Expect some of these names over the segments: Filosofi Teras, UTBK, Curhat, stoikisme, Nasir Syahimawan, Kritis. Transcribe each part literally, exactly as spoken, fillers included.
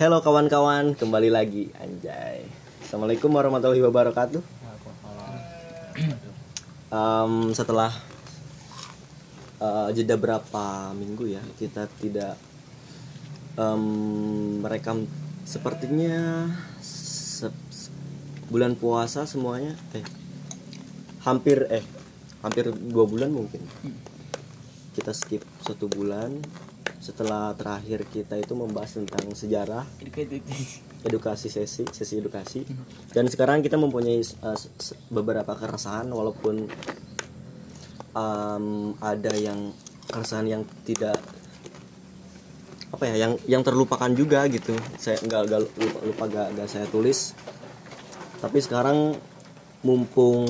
Halo kawan-kawan, kembali lagi anjay. Assalamualaikum warahmatullahi wabarakatuh. Um, setelah uh, jeda berapa minggu ya, kita tidak um, merekam. Sepertinya se- se- bulan puasa semuanya, eh hampir eh hampir dua bulan mungkin. Kita skip satu bulan. Setelah terakhir kita itu membahas tentang sejarah edukasi, sesi sesi edukasi, dan sekarang kita mempunyai uh, beberapa keresahan, walaupun um, ada yang keresahan yang tidak apa ya, yang yang terlupakan juga gitu. Saya nggak nggak lupa, lupa gak, gak saya tulis, tapi sekarang mumpung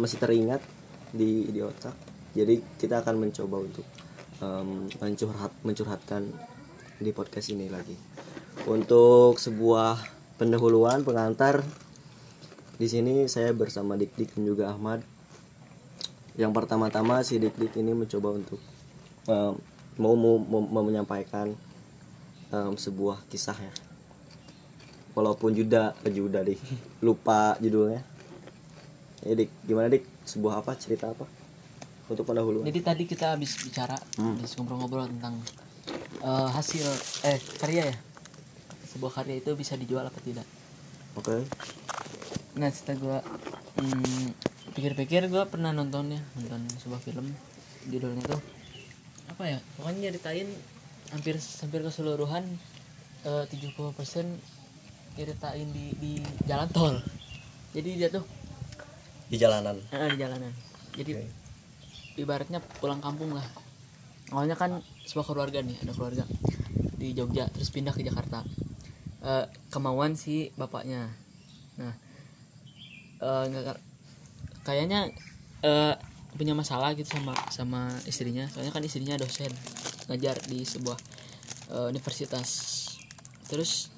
masih teringat di di otak, jadi kita akan mencoba untuk Um, mencurhat, mencurhatkan di podcast ini lagi. Untuk sebuah pendahuluan pengantar, di sini saya bersama Dik Dik dan juga Ahmad. Yang pertama-tama si Dik Dik ini mencoba untuk um, mau, mau, mau menyampaikan um, sebuah kisahnya. Walaupun Juda, eh, Juda deh, lupa judulnya. Ya Dik, gimana Dik? Sebuah apa? Cerita apa? Untuk pendahuluan. Jadi tadi kita habis bicara, hmm. habis ngobrol-ngobrol tentang uh, hasil eh karya ya. Sebuah karya itu bisa dijual apa tidak? Oke. Okay. Nah, setelah gua hmm, pikir-pikir, gua pernah nontonnya, nonton sebuah film, judulnya tuh apa ya? Pokoknya nyeritain hampir hampir keseluruhan uh, tujuh puluh persen nyeritain di di jalan tol. Jadi dia tuh di jalanan. Heeh, uh, di jalanan. Jadi okay. Ibaratnya pulang kampung lah. Awalnya kan sebuah keluarga nih, ada keluarga di Jogja, terus pindah ke Jakarta. E, kemauan si bapaknya. Nah, e, gak, kayaknya e, punya masalah gitu sama sama istrinya. Soalnya kan istrinya dosen, ngajar di sebuah e, universitas. Terus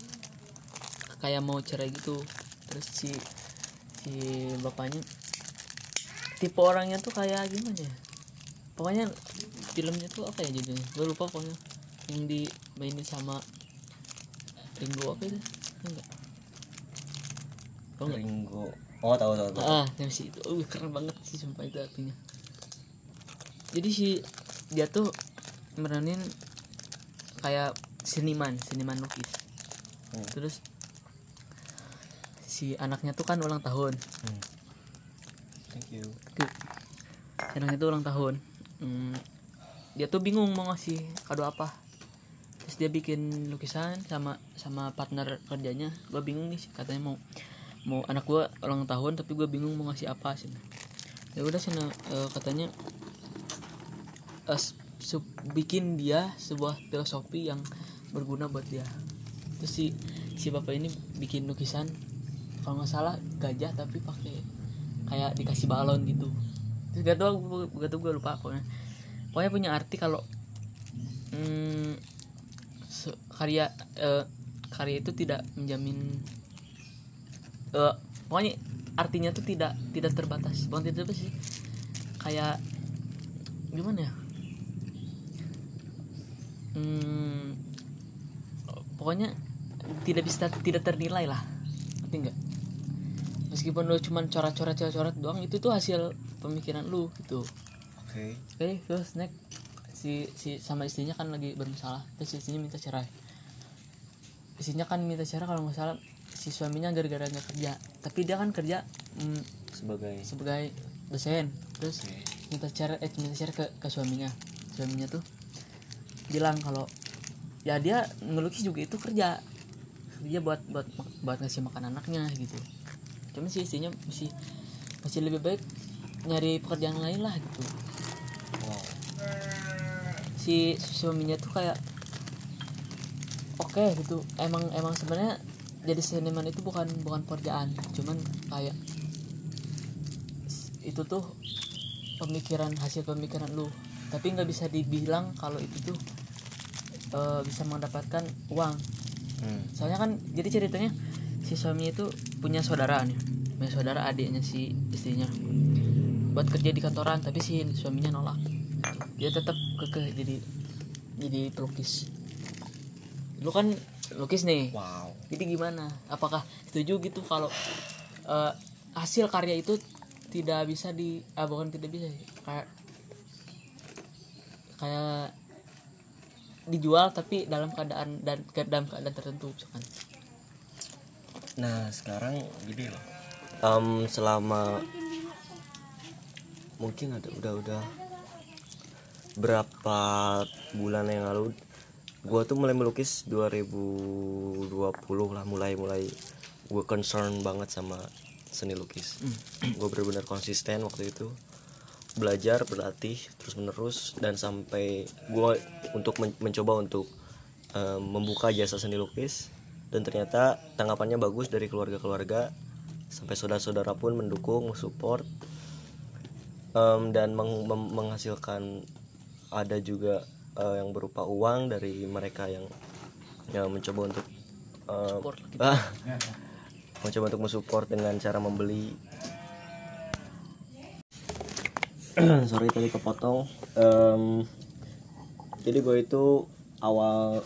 kayak mau cerai gitu. Terus si si bapaknya tipe orangnya tuh kayak gimana ya? Pokoknya filmnya tuh apa ya judulnya? Gue lupa pokoknya. Yang dimainin sama Ringo apa itu? Enggak. Oh, Ringo. Oh, tahu tahu tahu. Ah, yang si itu. Oh, keren banget sih sumpah itu artinya. Jadi si dia tuh meranin kayak seniman, seniman lukis. Hmm. Terus si anaknya tuh kan ulang tahun. Hmm. Thank you. Anaknya tuh ulang tahun. Hmm, dia tuh bingung mau ngasih kado apa. Terus dia bikin lukisan sama sama partner kerjanya. Gue bingung nih, katanya mau mau anak gue ulang tahun tapi gue bingung mau ngasih apa sih. Ya udah sih uh, katanya uh, sub, bikin dia sebuah filosofi yang berguna buat dia. Terus si si bapak ini bikin lukisan kalau nggak salah gajah tapi pakai kayak dikasih balon gitu. Terus gak tau, gak tau gue lupa pokoknya. Pokoknya punya arti kalau mm, karya eh, karya itu tidak menjamin eh, pokoknya artinya tuh tidak tidak terbatas. Bukan tidak terbatas sih. Kayak gimana ya? Hmm, pokoknya tidak bisa tidak ternilai lah. Ngerti enggak? Meskipun lu cuman coret-coret-coret doang, itu tuh hasil pemikiran lu gitu. Oke. Okay. Oke, okay, terus next si si sama istrinya kan lagi bermasalah. Terus istrinya minta cerai. Istrinya kan minta cerai kalau nggak salah si suaminya gara-gara nggak kerja. Tapi dia kan kerja mm, sebagai sebagai dosen. Terus okay. minta cerai eh minta cerai ke ke suaminya. Suaminya tuh bilang kalau ya dia ngelukis juga itu kerja. Dia buat buat buat ngasih makan anaknya gitu. Cuman si istrinya masih masih lebih baik nyari pekerjaan lain lah gitu. Wow. Si suaminya tuh kayak oke okay, gitu. Emang emang sebenarnya jadi seniman itu bukan bukan pekerjaan, cuman kayak itu tuh pemikiran, hasil pemikiran lu. Tapi nggak bisa dibilang kalau itu tuh e, bisa mendapatkan uang. Hmm. Soalnya kan jadi ceritanya si suaminya itu punya saudara nih, punya saudara adiknya si istrinya. Buat kerja di kantoran tapi si suaminya nolak. Dia tetap kekeh jadi jadi pelukis. Jadi lu kan lukis nih. Wow. Jadi gimana? Apakah setuju gitu kalau uh, hasil karya itu tidak bisa di ah, bukan tidak bisa kayak kayak dijual tapi dalam keadaan dan dalam keadaan tertentu kan. Nah, sekarang gini loh. Um, selama mungkin ada udah-udah berapa bulan yang lalu gua tuh mulai melukis dua ribu dua puluh lah, mulai-mulai gua concern banget sama seni lukis. Gua benar-benar konsisten waktu itu. Belajar, berlatih terus-menerus dan sampai gua untuk men- mencoba untuk um, membuka jasa seni lukis, dan ternyata tanggapannya bagus dari keluarga-keluarga sampai saudara-saudara pun mendukung, support, um, dan meng- mem- menghasilkan ada juga uh, yang berupa uang dari mereka yang yang mencoba untuk uh, support, gitu. mencoba untuk mensupport dengan cara membeli. Sorry tadi kepotong. Um, jadi gue itu awal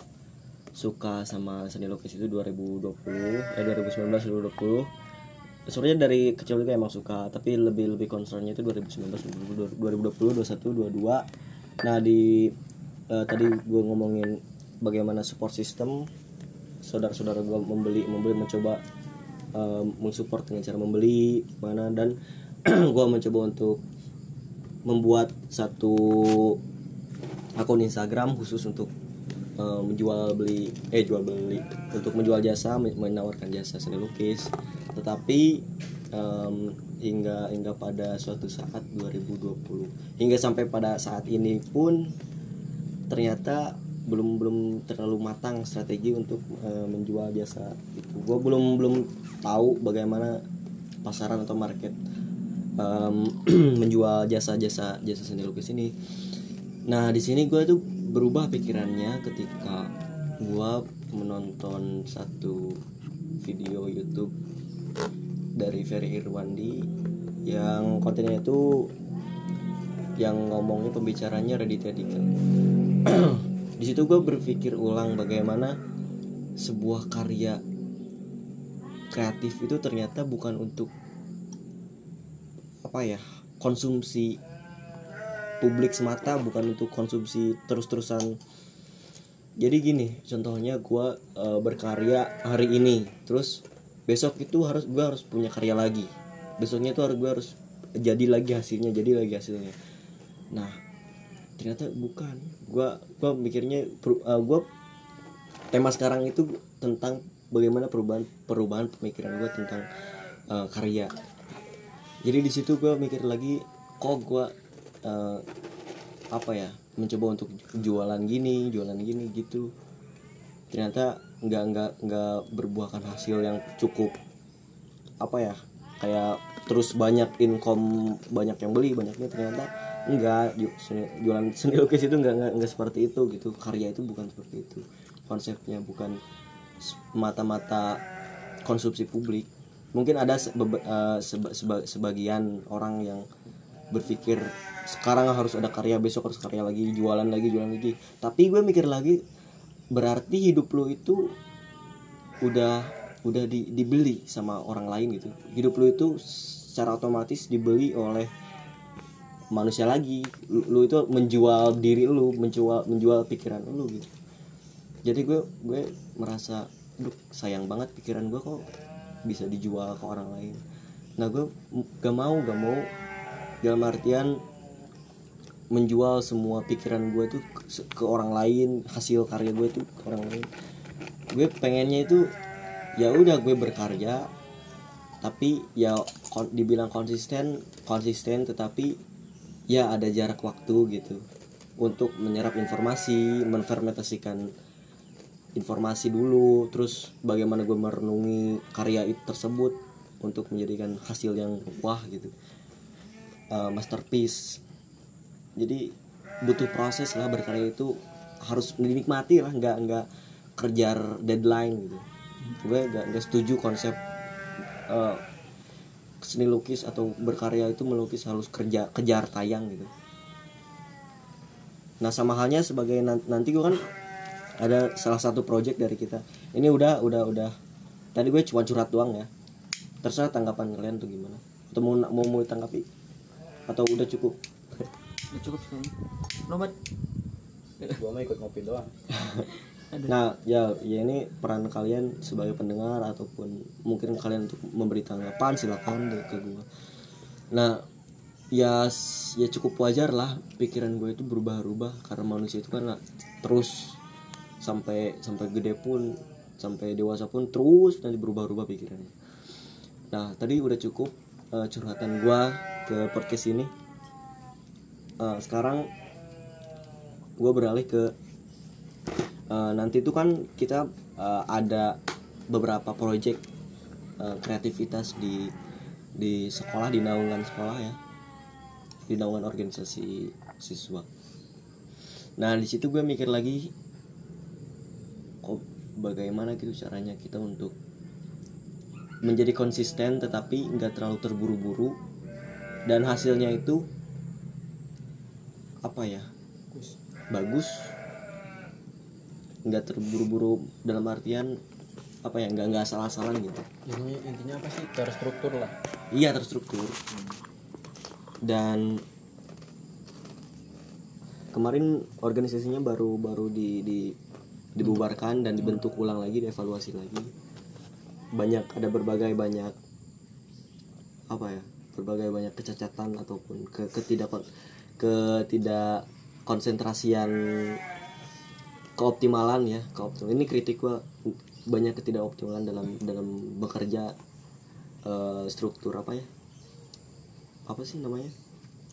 suka sama seni lukis itu dua ribu dua puluh, eh dua ribu sembilan belas dua ribu dua puluh. Sebenarnya dari kecil juga emang suka, tapi lebih lebih concernnya itu dua ribu sembilan belas dua ribu dua puluh, dua puluh satu, dua puluh dua. Nah, di uh, tadi gue ngomongin bagaimana support system saudara-saudara gue membeli, membeli mencoba uh, mensupport dengan cara membeli mana, dan gue mencoba untuk membuat satu akun Instagram khusus untuk uh, menjual beli eh jual beli untuk menjual jasa, menawarkan jasa seni lukis. Tetapi um, hingga hingga pada suatu saat dua ribu dua puluh, hingga sampai pada saat ini pun ternyata belum belum terlalu matang strategi untuk uh, menjual jasa itu. Gue belum belum tahu bagaimana pasaran atau market Um, menjual jasa-jasa jasa seni lukis ini. Nah, di sini gue tuh berubah pikirannya ketika gue menonton satu video YouTube dari Ferry Irwandi yang kontennya itu yang ngomongnya pembicaranya Raditya Dika. Di situ gue berpikir ulang bagaimana sebuah karya kreatif itu ternyata bukan untuk apa ya konsumsi publik semata, bukan untuk konsumsi terus-terusan. Jadi gini contohnya, gue e, berkarya hari ini, terus besok itu harus gue harus punya karya lagi, besoknya itu harus gue harus jadi lagi hasilnya, jadi lagi hasilnya. Nah ternyata bukan, gue gue mikirnya uh, gue tema sekarang itu tentang bagaimana perubahan perubahan pemikiran gue tentang uh, karya. Jadi di situ gue mikir lagi, kok gue uh, apa ya mencoba untuk jualan gini, jualan gini gitu. Ternyata nggak nggak nggak berbuahkan hasil yang cukup apa ya kayak terus banyak income, banyak yang beli, banyaknya. Ternyata nggak, jualan seni lukis itu nggak nggak seperti itu gitu. Karya itu bukan seperti itu konsepnya, bukan mata-mata konsumsi publik. Mungkin ada sebe- uh, seba- seba- sebagian orang yang berpikir sekarang harus ada karya, besok harus karya lagi, jualan lagi, jualan lagi. Tapi gue mikir lagi, berarti hidup lo itu udah udah di, dibeli sama orang lain gitu. Hidup lo itu secara otomatis dibeli oleh manusia lagi. Lo itu menjual diri lo, menjual menjual pikiran lo gitu. Jadi gue gue merasa, aduh sayang banget pikiran gue kok bisa dijual ke orang lain. Nah gue gak mau gak mau dalam artian menjual semua pikiran gue tuh ke, ke orang lain, hasil karya gue tuh ke orang lain. Gue pengennya itu ya udah gue berkarya, tapi ya kon, dibilang konsisten konsisten tetapi ya ada jarak waktu gitu untuk menyerap informasi, menfermentasikan informasi dulu, terus bagaimana gue merenungi karya itu tersebut untuk menjadikan hasil yang wah gitu, uh, masterpiece. Jadi butuh proses lah, berkarya itu harus dinikmati lah, nggak nggak kejar deadline gitu. Gue nggak nggak setuju konsep uh, seni lukis atau berkarya itu melukis harus kerja kejar tayang gitu. Nah sama halnya sebagai nanti, nanti gue kan ada salah satu project dari kita. Ini udah udah udah. Tadi gue cuma curhat doang ya. Terserah tanggapan kalian tuh gimana? Atau mau mau, mau tanggapi? Atau udah cukup? Udah cukup sih. Nomor. Gua mau ikut ngopi doang. Nah, ya, ya ini peran kalian sebagai pendengar ataupun mungkin kalian untuk memberi tanggapan silakan ke gua. Nah, ya ya cukup wajar lah pikiran gue itu berubah-ubah karena manusia itu kan terus sampai sampai gede pun sampai dewasa pun terus nanti berubah-ubah pikirannya. Nah, tadi udah cukup uh, curhatan gua ke podcast ini. Uh, sekarang gua beralih ke Uh, nanti itu kan kita uh, ada beberapa proyek uh, kreativitas di di sekolah, di naungan sekolah ya, di naungan organisasi siswa. Nah di situ gue mikir lagi, kok bagaimana gitu caranya kita untuk menjadi konsisten tetapi nggak terlalu terburu-buru dan hasilnya itu apa ya, bagus. Nggak terburu-buru dalam artian apa ya, nggak nggak asal-asalan gitu. Ini intinya apa sih, terstruktur lah. Iya terstruktur. Hmm. Dan kemarin organisasinya baru baru di, di dibubarkan dan dibentuk ulang lagi, dievaluasi lagi. Banyak ada berbagai banyak apa ya, berbagai banyak kecacatan ataupun ke ketidak ketidak konsentrasian keoptimalan ya, keoptimalan. Ini kritik gua banyak ketidakoptimalan dalam dalam bekerja uh, struktur apa ya? Apa sih namanya?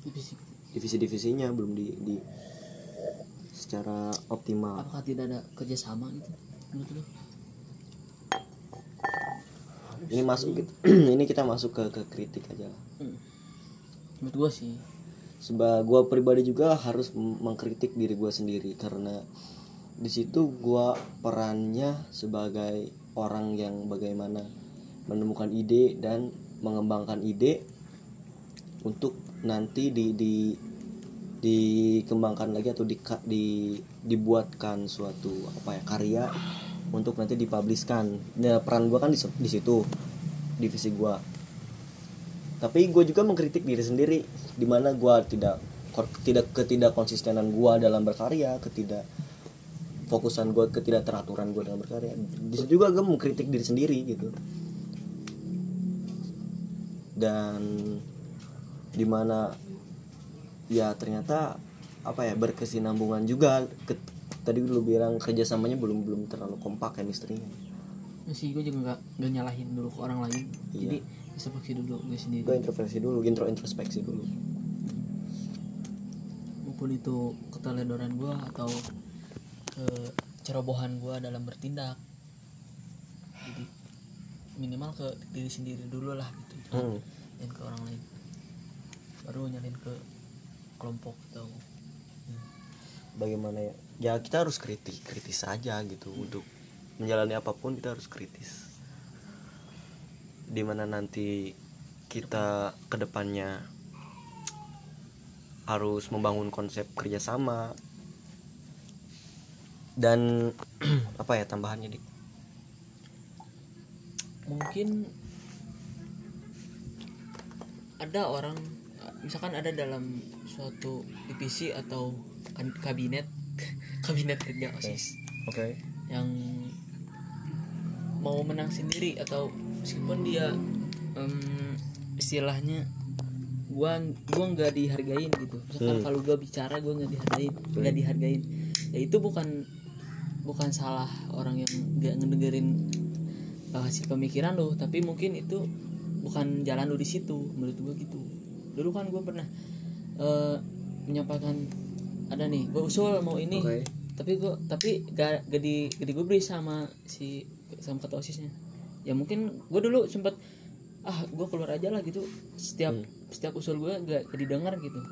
Divisi. Divisi-divisinya belum di, di secara optimal. Apakah tidak ada kerjasama gitu? Menurut lu? Ini masuk ini kita masuk ke, ke kritik aja lah. Hmm. Menurut gua sih. Sebab gua pribadi juga harus mengkritik diri gua sendiri karena di situ gue perannya sebagai orang yang bagaimana menemukan ide dan mengembangkan ide untuk nanti di di dikembangkan lagi atau di, di dibuatkan suatu apa ya, karya untuk nanti dipublishkan. Nah, peran gue kan di, di situ divisi gue. Tapi gue juga mengkritik diri sendiri di mana gue tidak tidak ketidak konsistenan gue dalam berkarya, ketidak fokusan gue, ketidakteraturan gue dalam berkarya. Di situ juga gue mengkritik diri sendiri gitu. Dan dimana ya ternyata apa ya, berkesinambungan juga. Ket, tadi lu bilang kerjasamanya belum belum terlalu kompak chemistry-nya. Masih gue juga nggak nggak nyalahin dulu ke orang lain. Iya. Jadi introspeksi dulu gue sendiri. Gue introspeksi dulu, intro introspeksi dulu. Maupun itu keteledoran gue atau kecerobohan gue dalam bertindak, jadi minimal ke diri sendiri dulu lah gitu, hmm. dan ke orang lain, baru nyalin ke kelompok atau hmm. bagaimana ya? Ya kita harus kritik, kritis aja gitu hmm. untuk menjalani apapun kita harus kritis. Dimana nanti kita kedepannya harus membangun konsep kerjasama. Dan apa ya tambahannya Dik? Mungkin ada orang, misalkan ada dalam suatu divisi atau kabinet kabinet kerja OSIS, okay. Okay. yang mau menang sendiri atau meskipun dia um, istilahnya gua gua nggak dihargain gitu, misalkan hmm. kalau gua bicara gua nggak dihargain, nggak hmm. dihargain, ya itu bukan bukan salah orang yang gak ngedengerin hasil pemikiran lo, tapi mungkin itu bukan jalan lo di situ, menurut gue gitu. Dulu kan gue pernah uh, menyampaikan ada nih, gue usul mau ini, okay. tapi gue tapi gak gede gede gue beri sama si sama ketua OSISnya. Ya mungkin gue dulu sempat ah gue keluar aja lah gitu, setiap hmm. setiap usul gue gak didengar gitu,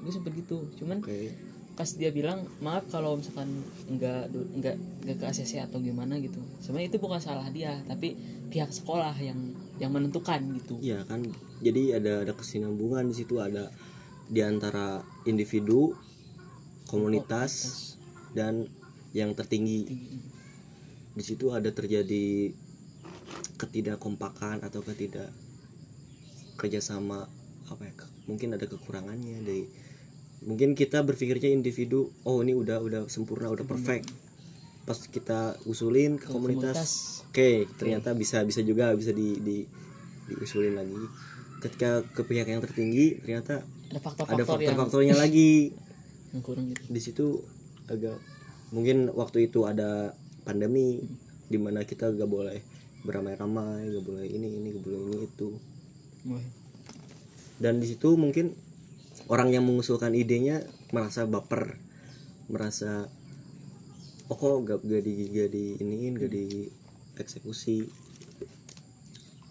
gue sempat gitu, cuman. Okay. Pas dia bilang maaf kalau misalkan enggak enggak enggak ke A C C atau gimana gitu, sebenarnya itu bukan salah dia tapi pihak sekolah yang yang menentukan gitu. Iya kan, jadi ada ada kesinambungan di situ, ada di antara individu, komunitas, komunitas. dan yang tertinggi. Di situ ada terjadi ketidakkompakan atau ketidak kerjasama, apa ya, mungkin ada kekurangannya dari, mungkin kita berpikirnya individu, oh ini udah udah sempurna, udah perfect. Pas kita usulin ke komunitas, oke okay, okay. ternyata bisa bisa juga bisa di, di diusulin lagi. Ketika ke pihak yang tertinggi ternyata ada faktor-faktor, ada faktor-faktornya yang... lagi yang kurang gitu. Di situ agak mungkin waktu itu ada pandemi, hmm. di mana kita gak boleh beramai-ramai, gak boleh ini ini gak boleh ini itu. Wah. Dan di situ mungkin orang yang mengusulkan idenya merasa baper, merasa oh kok gak, gak di gak di iniin, gak di eksekusi.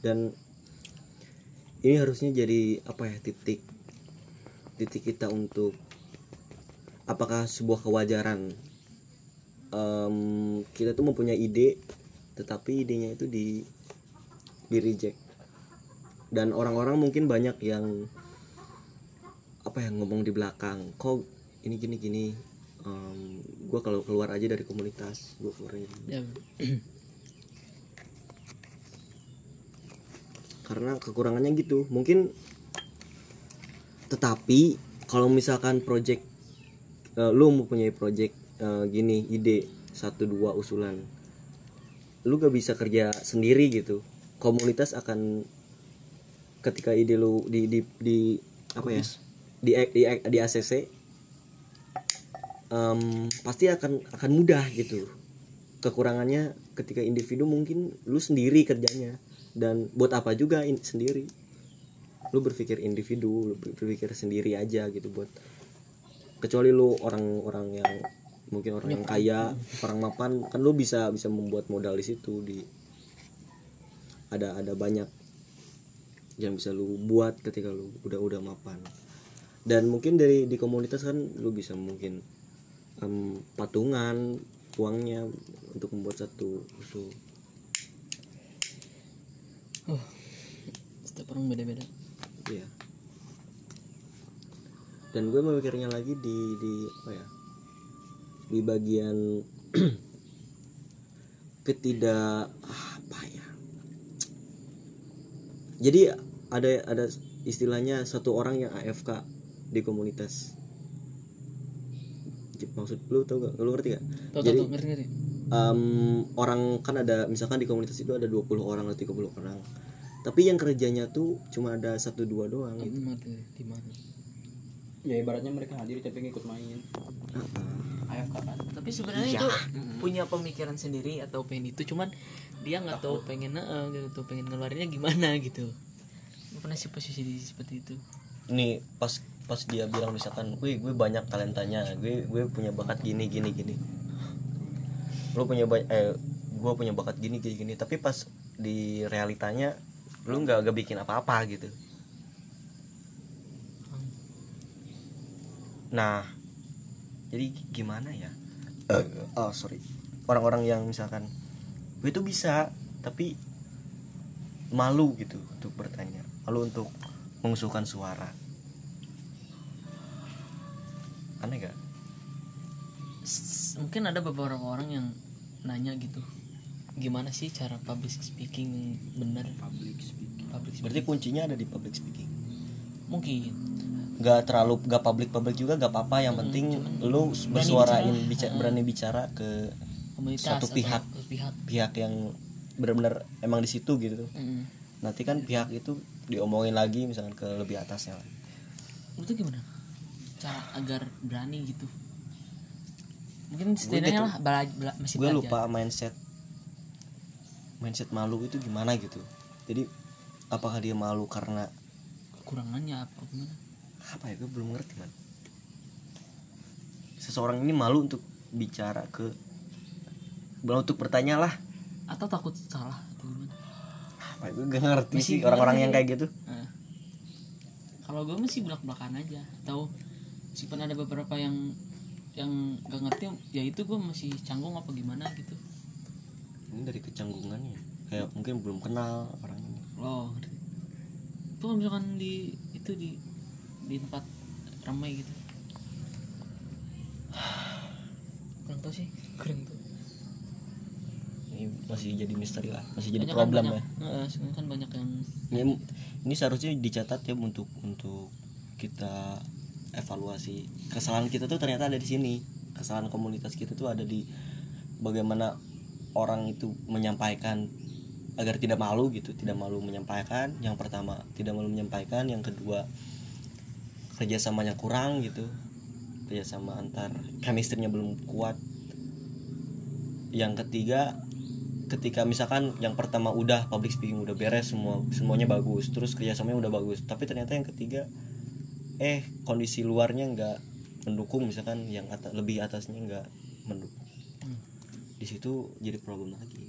Dan ini harusnya jadi apa ya, titik titik kita untuk apakah sebuah kewajaran um, kita tuh mempunyai ide tetapi idenya itu di di reject. Dan orang-orang mungkin banyak yang apa yang ngomong di belakang, kok ini gini gini, um, gue kalau keluar aja dari komunitas, gue keluarin ya. Karena kekurangannya gitu mungkin. Tetapi kalau misalkan project uh, lu mempunyai project uh, gini ide satu dua usulan, lu gak bisa kerja sendiri gitu. Komunitas akan ketika ide lu di di, di apa ya di di, di A C C um, pasti akan akan mudah gitu. Kekurangannya ketika individu mungkin lu sendiri kerjanya. Dan buat apa juga in- sendiri, lu berpikir individu, lu berpikir sendiri aja gitu. Buat kecuali lu orang-orang yang mungkin orang yang kaya, orang mapan, kan lu bisa bisa membuat modal di situ. Di ada ada banyak yang bisa lu buat ketika lu udah udah mapan. Dan mungkin dari di komunitas kan lu bisa mungkin um, patungan uangnya untuk membuat satu usul. Oh, setiap orang beda-beda. Iya. Dan gue memikirnya lagi di di apa ya? Di bagian ketidak apa ya? Jadi ada ada istilahnya satu orang yang A F K di komunitas. Maksud lu tau gak? Lu ngerti gak? Tau, jadi, tau, tau, ngerti, ngerti. Um, orang kan ada, misalkan di komunitas itu ada dua puluh orang atau tiga puluh orang. Tapi yang kerjanya tuh cuma ada satu dua doang gitu. Di mana? Ya ibaratnya mereka hadir tapi ngikut main. Uh-huh. Ayo kapan? Tapi sebenarnya ya. Itu punya pemikiran sendiri atau pengen itu, cuman dia enggak tahu pengen uh, gitu, pengen ngeluarinnya gimana gitu. Pernah sih posisi seperti itu. Nih, pas pas dia bilang misalkan, "Wih, gue banyak talentanya. Gue gue punya bakat gini gini gini." Lu punya ba- eh gue punya bakat gini gini gini, tapi pas di realitanya lu nggak nggak bikin apa-apa gitu. Nah jadi gimana ya, oh sorry, orang-orang yang misalkan gue tuh bisa tapi malu gitu untuk bertanya, malu untuk mengusulkan suara. Aneh gak? Mungkin ada beberapa orang yang nanya gitu, gimana sih cara public speaking benar? Public speaking. Public speaking. Berarti kuncinya ada di public speaking. Mungkin. Gak terlalu, gak public public juga gak apa-apa. Yang hmm, penting lu bersuarain, berani bicara, bica- berani bicara ke satu pihak, pihak, pihak yang benar-benar emang di situ gitu. Hmm. Nanti kan pihak itu diomongin lagi misalkan ke lebih atasnya. Itu gimana? Cara agar berani gitu? Mungkin setidaknya lah bela- bela- masih gue belajar. Gue lupa mindset mindset malu itu gimana gitu. Jadi apakah dia malu karena kekurangannya apa gimana? Apa ya, gue belum ngerti man. Seseorang ini malu untuk bicara ke, belum untuk bertanya lah. Atau takut salah atau gimana? Apa ya, gue gak ngerti masih sih orang-orang yang kayak gitu. Eh. Kalau gue masih belak-belakan aja. Atau meskipun ada beberapa yang yang gak ngerti, ya itu gue masih canggung apa gimana gitu. Ini dari kecanggungannya, kayak mungkin belum kenal orangnya. Oh, itu misalkan di itu di di tempat ramai gitu. Kurang tau sih. kering tuh. Ini masih jadi misteri lah, masih jadi banyak problem kan, ya. Sebenarnya kan banyak yang ini, ini seharusnya dicatat ya untuk untuk kita evaluasi. Kesalahan kita tuh ternyata ada di sini. Kesalahan komunitas kita tuh ada di bagaimana orang itu menyampaikan agar tidak malu gitu, tidak malu menyampaikan. Yang pertama, tidak malu menyampaikan. Yang kedua, kerjasamanya kurang gitu. Kerjasama antar chemistry-nya belum kuat. Yang ketiga, ketika misalkan yang pertama udah public speaking udah beres, semua semuanya bagus, terus kerjasamanya udah bagus, tapi ternyata yang ketiga eh kondisi luarnya nggak mendukung, misalkan yang atas, lebih atasnya nggak mendukung, di situ jadi problem lagi.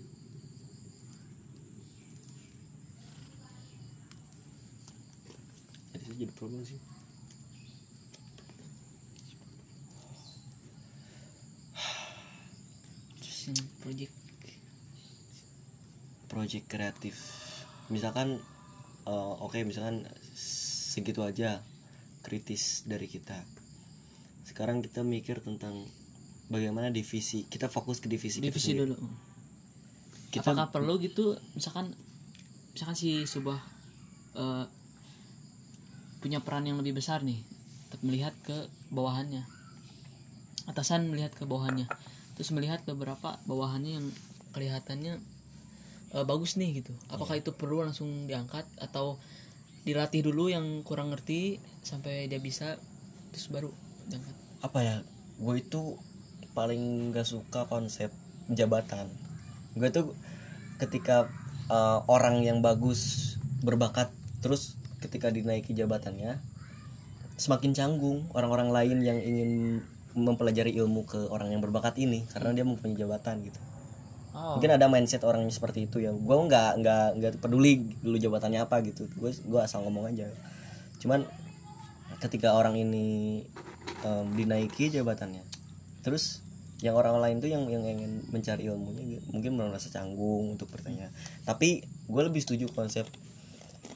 Jadi itu jadi problem sih. Project project kreatif misalkan uh, oke okay, misalkan segitu aja kritis dari kita. Sekarang kita mikir tentang bagaimana divisi, kita fokus ke divisi divisi dulu. Kita apakah perlu gitu misalkan misalkan si Subah uh, punya peran yang lebih besar nih, melihat ke bawahannya, atasan melihat ke bawahannya, terus melihat beberapa bawahannya yang kelihatannya e, bagus nih gitu. Apakah yeah. itu perlu langsung diangkat atau dilatih dulu yang kurang ngerti sampai dia bisa terus baru diangkat? Apa ya, gue itu paling gak suka konsep jabatan. Gue tuh ketika uh, orang yang bagus berbakat, terus ketika dinaiki jabatannya semakin canggung orang-orang lain yang ingin mempelajari ilmu ke orang yang berbakat ini karena dia mempunyai jabatan gitu. Oh. Mungkin ada mindset orang seperti itu ya. Gue nggak nggak nggak peduli dulu jabatannya apa gitu. Gue gue asal ngomong aja. Cuman ketika orang ini um, dinaiki jabatannya, terus yang orang lain tuh yang yang ingin mencari ilmunya mungkin merasa canggung untuk bertanya. Tapi gue lebih setuju konsep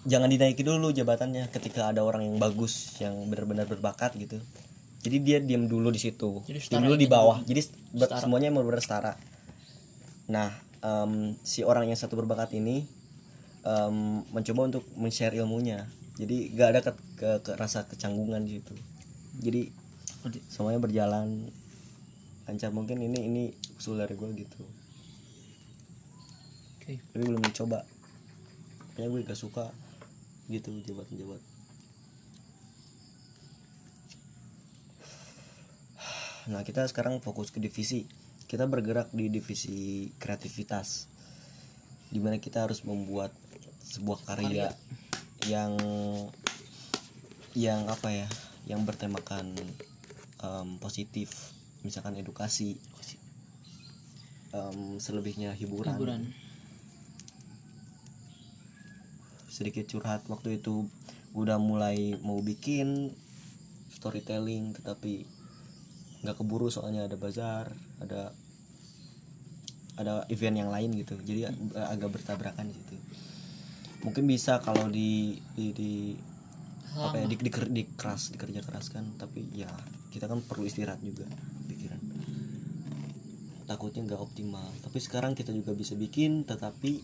jangan dinaiki dulu jabatannya ketika ada orang yang bagus yang benar-benar berbakat gitu. Jadi dia diam dulu di situ, diam dulu di bawah. Jadi ber- semuanya benar-benar setara. Nah, um, si orang yang satu berbakat ini um, mencoba untuk men-share ilmunya. Jadi gak ada ke- ke- ke- rasa kecanggungan di situ. Jadi semuanya berjalan lancar. Mungkin ini ini usul dari gue gitu. Okay. Tapi belum dicoba. Kayaknya gue gak suka gitu jabatan-jabatan. Nah, kita sekarang fokus ke divisi. Kita bergerak di divisi kreativitas, dimana kita harus membuat sebuah karya, karya yang yang apa ya, yang bertemakan um, positif, misalkan edukasi, um, selebihnya hiburan. hiburan. Sedikit curhat, waktu itu udah mulai mau bikin storytelling, tetapi nggak keburu soalnya ada bazar, ada ada event yang lain gitu, jadi agak bertabrakan gitu. Mungkin bisa kalau di di, di apa ya, di, di, di keras dikerja keraskan, tapi ya kita kan perlu istirahat juga pikiran. Takutnya nggak optimal, tapi sekarang kita juga bisa bikin, tetapi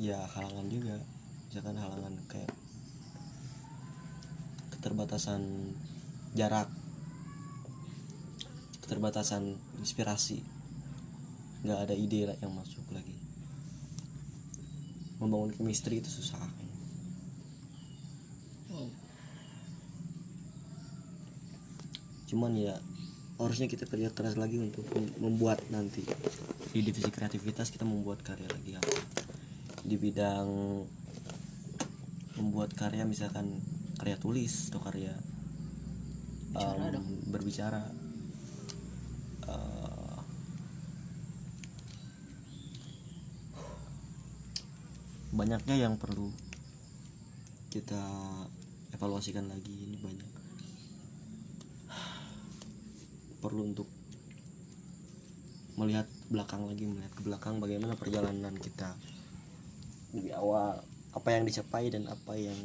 ya halangan juga, misalkan halangan kayak keterbatasan jarak, terbatasan inspirasi, nggak ada ide lah yang masuk lagi. Membangun chemistry itu susah. Wow. Cuman ya harusnya kita kerja keras lagi untuk membuat nanti di divisi kreativitas kita membuat karya lagi apa di bidang membuat karya, misalkan karya tulis atau karya um, berbicara. Uh, banyaknya yang perlu kita evaluasikan lagi, ini banyak perlu untuk melihat belakang lagi, melihat ke belakang bagaimana perjalanan kita di awal, apa yang dicapai dan apa yang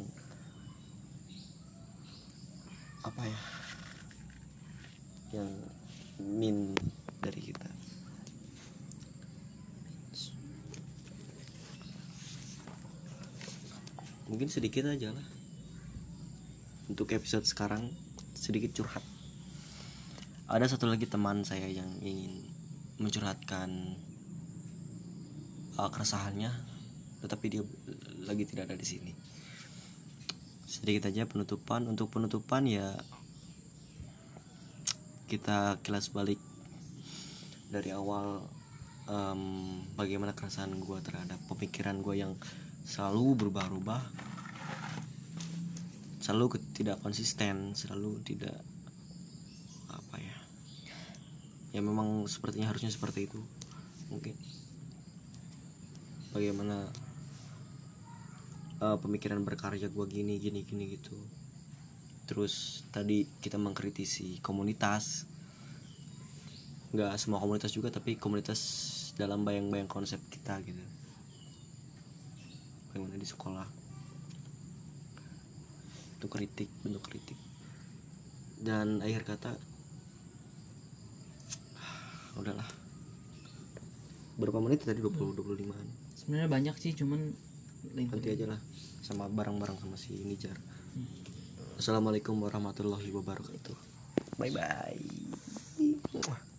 apa ya yang min dari kita. Mungkin sedikit aja lah untuk episode sekarang, sedikit curhat. Ada satu lagi teman saya yang ingin mencurhatkan uh, keresahannya, tetapi dia lagi tidak ada di sini. Sedikit aja penutupan. Untuk penutupan ya kita kilas balik dari awal, um, bagaimana keresahan gue terhadap pemikiran gue yang selalu berubah-ubah, selalu tidak konsisten, selalu tidak apa ya, ya memang sepertinya harusnya seperti itu. Mungkin bagaimana uh, pemikiran berkarya gue gini gini gini gitu. Terus tadi kita mengkritisi komunitas, nggak semua komunitas juga, tapi komunitas dalam bayang-bayang konsep kita gitu, bagaimana di sekolah. Itu kritik, bentuk kritik. Dan akhir kata, udahlah. Berapa menit tadi? Dua puluh, dua puluh lima-an. Sebenarnya banyak sih, cuman nanti aja lah sama barang-barang sama si Nijar. hmm. Assalamualaikum warahmatullahi wabarakatuh. Bye bye.